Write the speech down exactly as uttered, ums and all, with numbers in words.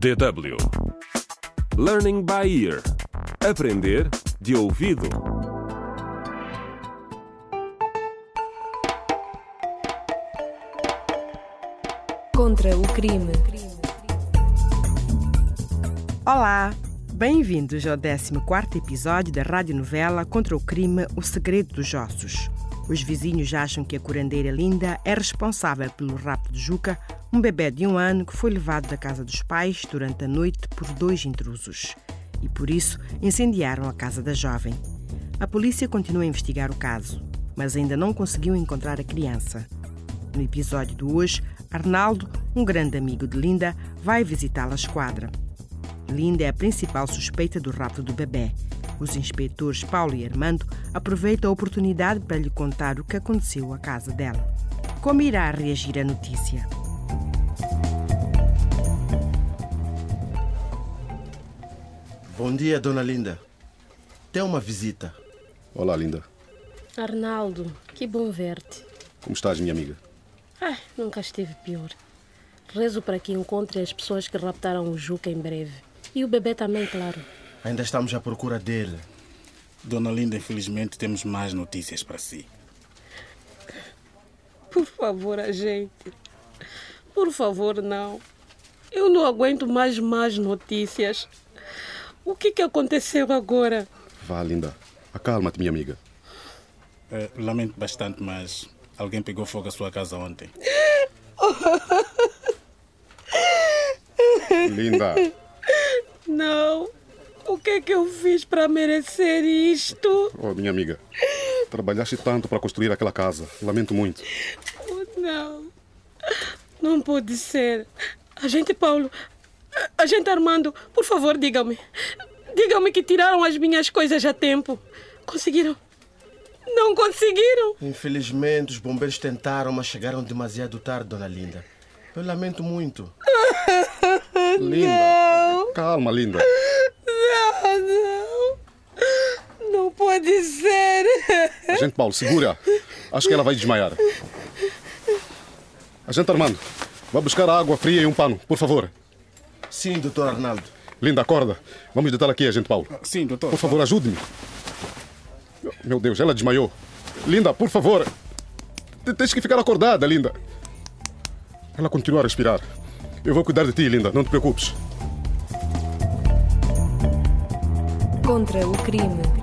D W Learning by Ear. Aprender de ouvido. Contra o crime. Olá, bem-vindos ao décimo quarto episódio da radionovela Contra o crime, o segredo dos ossos. Os vizinhos acham que a curandeira Linda é responsável pelo rapto de Juca, um bebê de um ano que foi levado da casa dos pais durante a noite por dois intrusos. E por isso incendiaram a casa da jovem. A polícia continua a investigar o caso, mas ainda não conseguiu encontrar a criança. No episódio de hoje, Arnaldo, um grande amigo de Linda, vai visitá-la à esquadra. Linda é a principal suspeita do rapto do bebê. Os inspetores Paulo e Armando aproveitam a oportunidade para lhe contar o que aconteceu à casa dela. Como irá reagir à notícia? Bom dia, Dona Linda. Tem uma visita. Olá, Linda. Arnaldo, que bom ver-te. Como estás, minha amiga? Ah, nunca estive pior. Rezo para que encontre as pessoas que raptaram o Juca em breve. E o bebê também, claro. Ainda estamos à procura dele. Dona Linda, infelizmente temos mais notícias para si. Por favor, agente. Por favor, não. Eu não aguento mais más notícias. O que, que aconteceu agora? Vá, Linda. Acalma-te, minha amiga. É, lamento bastante, mas alguém pegou fogo à sua casa ontem. Linda. Não. O que é que eu fiz para merecer isto? Oh, minha amiga. Trabalhaste tanto para construir aquela casa. Lamento muito. Oh, não. Não pode ser. Agente Paulo... Agente Armando, por favor, digam-me. Digam-me que tiraram as minhas coisas a tempo. Conseguiram? Não conseguiram? Infelizmente, os bombeiros tentaram, mas chegaram demasiado tarde, Dona Linda. Eu lamento muito. Linda, calma, Linda. Não, não. Não pode ser. Agente Paulo, segura. Acho que ela vai desmaiar. Agente Armando, vá buscar água fria e um pano, por favor. Sim, doutor Arnaldo. Linda, acorda. Vamos deitar aqui, agente Paulo. Sim, doutor. Por favor, ajude-me. Meu Deus, ela desmaiou. Linda, por favor. Tens que ficar acordada, Linda. Ela continua a respirar. Eu vou cuidar de ti, Linda. Não te preocupes. Contra o crime.